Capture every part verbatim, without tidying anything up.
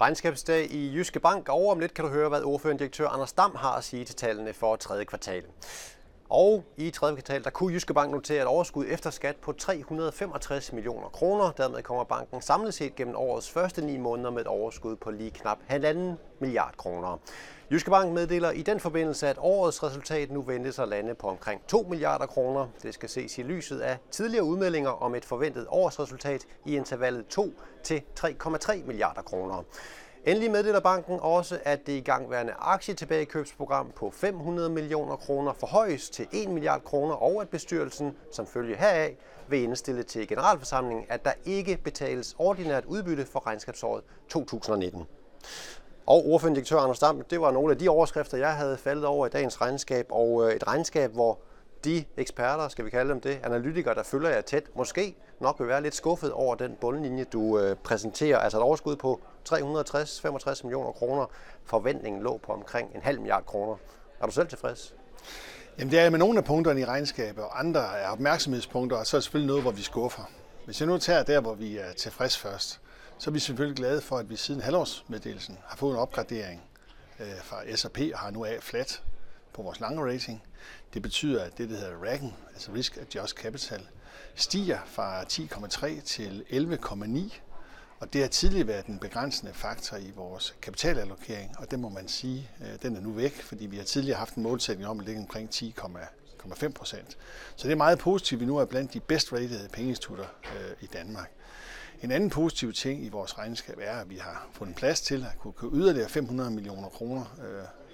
Regnskabsdag i Jyske Bank, og om lidt kan du høre, hvad ordførende direktør Anders Dam har at sige til tallene for tredje kvartal. Og i tredje kvartal, der kunne Jyske Bank notere et overskud efter skat på tre hundrede femogtres millioner kroner. Dermed kommer banken samlet set gennem årets første ni måneder med et overskud på lige knap halvanden milliard kroner. Jyske Bank meddeler i den forbindelse, at årets resultat nu ventes at lande på omkring to milliarder kroner. Det skal ses i lyset af tidligere udmeldinger om et forventet årsresultat i intervallet to til tre komma tre milliarder kroner. Endelig meddeler banken også, at det igangværende aktietilbagekøbsprogram på fem hundrede millioner kroner forhøjes til en milliard kroner, og at bestyrelsen, som følge heraf, vil indstille til generalforsamlingen, at der ikke betales ordinært udbytte for regnskabsåret to tusind og nitten. Og ordførende direktør Anders Dam, det var nogle af de overskrifter, jeg havde faldet over i dagens regnskab, og et regnskab, hvor de eksperter, skal vi kalde dem det, analytikere, der følger jer tæt, måske nok vil være lidt skuffet over den bundlinje, du øh, præsenterer. Altså et overskud på tre hundrede femogtres millioner kroner. Forventningen lå på omkring en halv milliard kroner. Er du selv tilfreds? Jamen det er med nogle af punkterne i regnskabet, og andre er opmærksomhedspunkter, og så er selvfølgelig noget, hvor vi skuffer. Hvis jeg nu tager der, hvor vi er tilfreds først, så er vi selvfølgelig glade for, at vi siden halvårsmeddelelsen har fået en opgradering øh, fra S A P og har nu af flat på vores lange rating. Det betyder, at det, der hedder RACON, altså Risk Adjusted Capital, stiger fra ti komma tre til elleve komma ni, og det har tidligere været en begrænsende faktor i vores kapitalallokering, og det må man sige, den er nu væk, fordi vi har tidligere haft en målsætning om at ligge omkring ti komma fem procent. Så det er meget positivt, vi nu er blandt de bedst rated pengeinstitutter i Danmark. En anden positiv ting i vores regnskab er, at vi har fundet plads til at kunne købe yderligere fem hundrede millioner kroner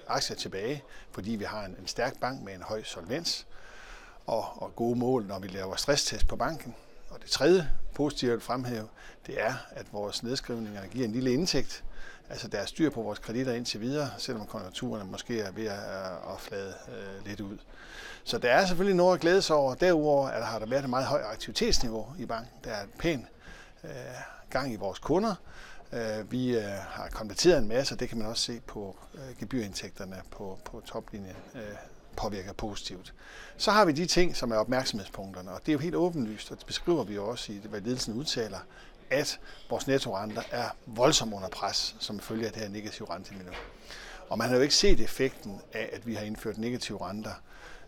aktier tilbage, fordi vi har en, en stærk bank med en høj solvens og, og gode mål, når vi laver stresstest på banken. Og det tredje positive, jeg vil fremhæve, det er, at vores nedskrivninger giver en lille indtægt. Altså der er styr på vores kreditter indtil videre, selvom konjunkturerne måske er ved at, at flade øh, lidt ud. Så der er selvfølgelig noget at glæde sig over. Derudover at der har der været et meget højt aktivitetsniveau i banken. Der er en pæn øh, gang i vores kunder. Vi har konverteret en masse, og det kan man også se på gebyrindtægterne på, på toplinjen påvirker positivt. Så har vi de ting, som er opmærksomhedspunkterne, og det er jo helt åbenlyst, og det beskriver vi jo også i det, hvad ledelsen udtaler, at vores nettorenter er voldsomt under pres, som følger det her negative rentemiljø. Og man har jo ikke set effekten af, at vi har indført negative renter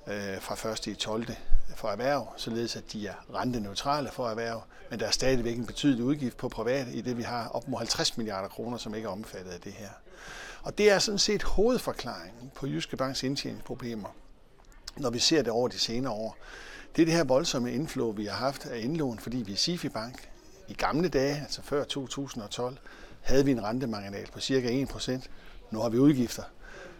øh, fra første til tolvte for erhverv, således at de er renteneutrale for erhverv, men der er stadigvæk en betydelig udgift på privat, i det vi har op mod halvtreds milliarder kroner, som ikke er omfattet af det her. Og det er sådan set hovedforklaringen på Jyske Banks indtjeningsproblemer, når vi ser det over de senere år. Det er det her voldsomme indflow, vi har haft af indlån, fordi vi er SIFI Bank. I gamle dage, altså før to tusind og tolv, havde vi en rentemarginal på cirka en procent. Nu har vi udgifter,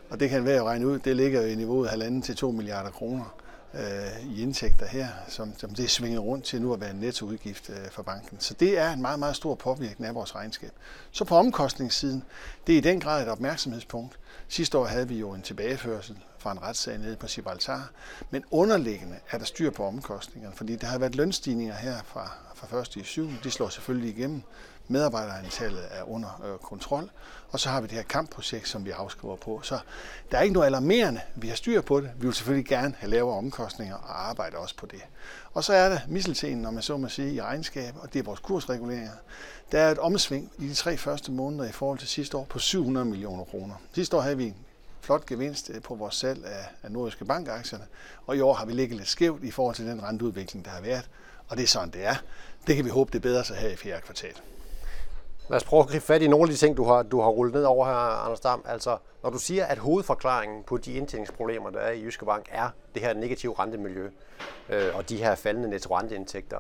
og det kan være at regne ud. Det ligger jo i niveauet halvanden til to milliarder kroner øh, i indtægter her, som, som det svinger rundt til nu at være en nettoudgift øh, for banken. Så det er en meget, meget stor påvirkning af vores regnskab. Så på omkostningssiden, det er i den grad et opmærksomhedspunkt. Sidste år havde vi jo en tilbageførsel fra en retssag nede på Sibaltar, men underliggende er der styr på omkostningerne, fordi der har været lønstigninger her fra, fra første til syvende De slår selvfølgelig igennem. Medarbejderantallet er under øh, kontrol, og så har vi det her kampprojekt, som vi afskriver på. Så der er ikke noget alarmerende. Vi har styr på det. Vi vil selvfølgelig gerne have lavere omkostninger og arbejde også på det. Og så er der misseltenen, når man så må sige, i regnskab, og det er vores kursreguleringer. Der er et omsving i de tre første måneder i forhold til sidste år på syv hundrede millioner kroner. Sidste år havde vi en flot gevinst på vores salg af, af nordiske bankaktierne, og i år har vi ligget lidt skævt i forhold til den renteudvikling, der har været, og det er sådan, det er. Det kan vi håbe, det bedre sig her i fjerde kvartal. Lad os prøve at gribe fat i nogle af de ting, du har, du har rullet ned over her, Anders Dam. Altså, når du siger, at hovedforklaringen på de indtjeningsproblemer, der er i Jyske Bank, er det her negative rentemiljø øh, og de her faldende nettorenteindtægter,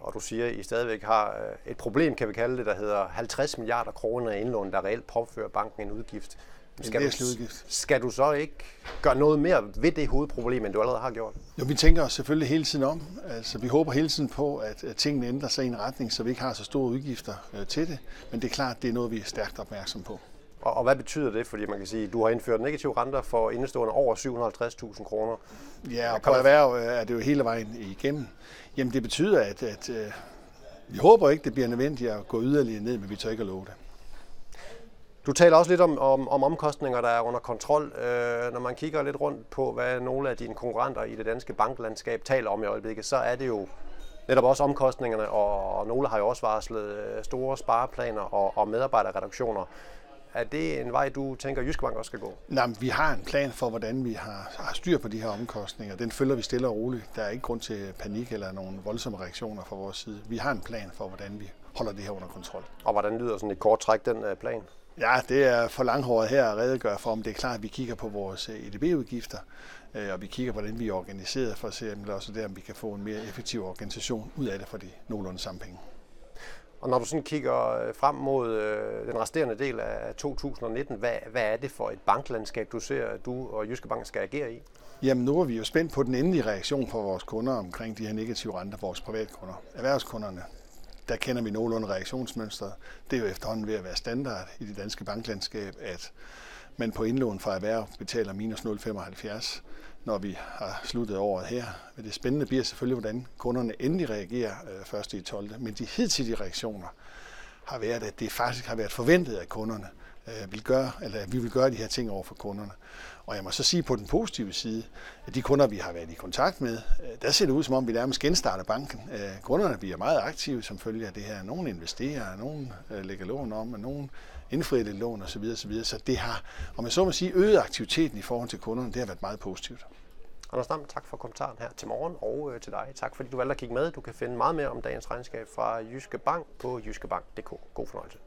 og du siger, at I stadigvæk har et problem, kan vi kalde det, der hedder halvtreds milliarder kroner af indlån, der reelt påfører banken en udgift. Skal du, skal du så ikke gøre noget mere ved det hovedproblem, end du allerede har gjort? Jo, vi tænker os selvfølgelig hele tiden om. Altså, vi håber hele tiden på, at tingene ændrer sig i en retning, så vi ikke har så store udgifter øh, til det. Men det er klart, det er noget, vi er stærkt opmærksom på. Og, og hvad betyder det? Fordi man kan sige, at du har indført negative renter for indestående over syv hundrede og halvtreds tusind kroner. Ja, og på erhverv er det jo hele vejen igennem. Jamen, det betyder, at, at øh, vi håber ikke, det bliver nødvendigt at gå yderligere ned, men vi tør ikke at love det. Du taler også lidt om, om, om omkostninger, der er under kontrol. Øh, når man kigger lidt rundt på, hvad nogle af dine konkurrenter i det danske banklandskab taler om i øjeblikket, så er det jo netop også omkostningerne, og nogle har jo også varslet store spareplaner og, og medarbejderreduktioner. Er det en vej, du tænker, Jyske Bank også skal gå? Nej, men vi har en plan for, hvordan vi har, har styr på de her omkostninger. Den følger vi stille og roligt. Der er ikke grund til panik eller nogle voldsomme reaktioner fra vores side. Vi har en plan for, hvordan vi holder det her under kontrol. Og hvordan lyder sådan et kort træk, den plan? Ja, det er for langhåret her at redegøre for, om det er klart, at vi kigger på vores E D B-udgifter, og vi kigger på, hvordan vi er organiseret, for at se, også der, om vi kan få en mere effektiv organisation ud af det for de nogenlunde samme penge. Og når du sådan kigger frem mod den resterende del af to tusind og nitten, hvad, hvad er det for et banklandskab, du ser, at du og Jyske Bank skal agere i? Jamen nu er vi jo spændt på den endelige reaktion fra vores kunder omkring de her negative renter, vores privatkunder, erhvervskunderne. Der kender vi nogenlunde reaktionsmønstret. Det er jo efterhånden ved at være standard i det danske banklandskab, at man på indlån fra erhverv betaler minus nul komma femoghalvfjerds, når vi har sluttet året her. Men det spændende bliver selvfølgelig, hvordan kunderne endelig reagerer først i tolvte Men de hidtidige reaktioner har været, at det faktisk har været forventet af kunderne, vil gøre, eller vi vil gøre de her ting over for kunderne. Og jeg må så sige på den positive side, at de kunder, vi har været i kontakt med, der ser det ud, som om vi nærmest genstarter banken. Kunderne bliver meget aktive som følge af det her. Nogle investerer, nogle lægger lån om, og nogle indfrier det lån osv. osv. Så det har, om jeg så må sige, øget aktiviteten i forhold til kunderne. Det har været meget positivt. Anders Dam, tak for kommentaren her til morgen, og til dig. Tak fordi du valgte at kigge med. Du kan finde meget mere om dagens regnskab fra Jyske Bank på jyskebank punktum d k. God fornøjelse.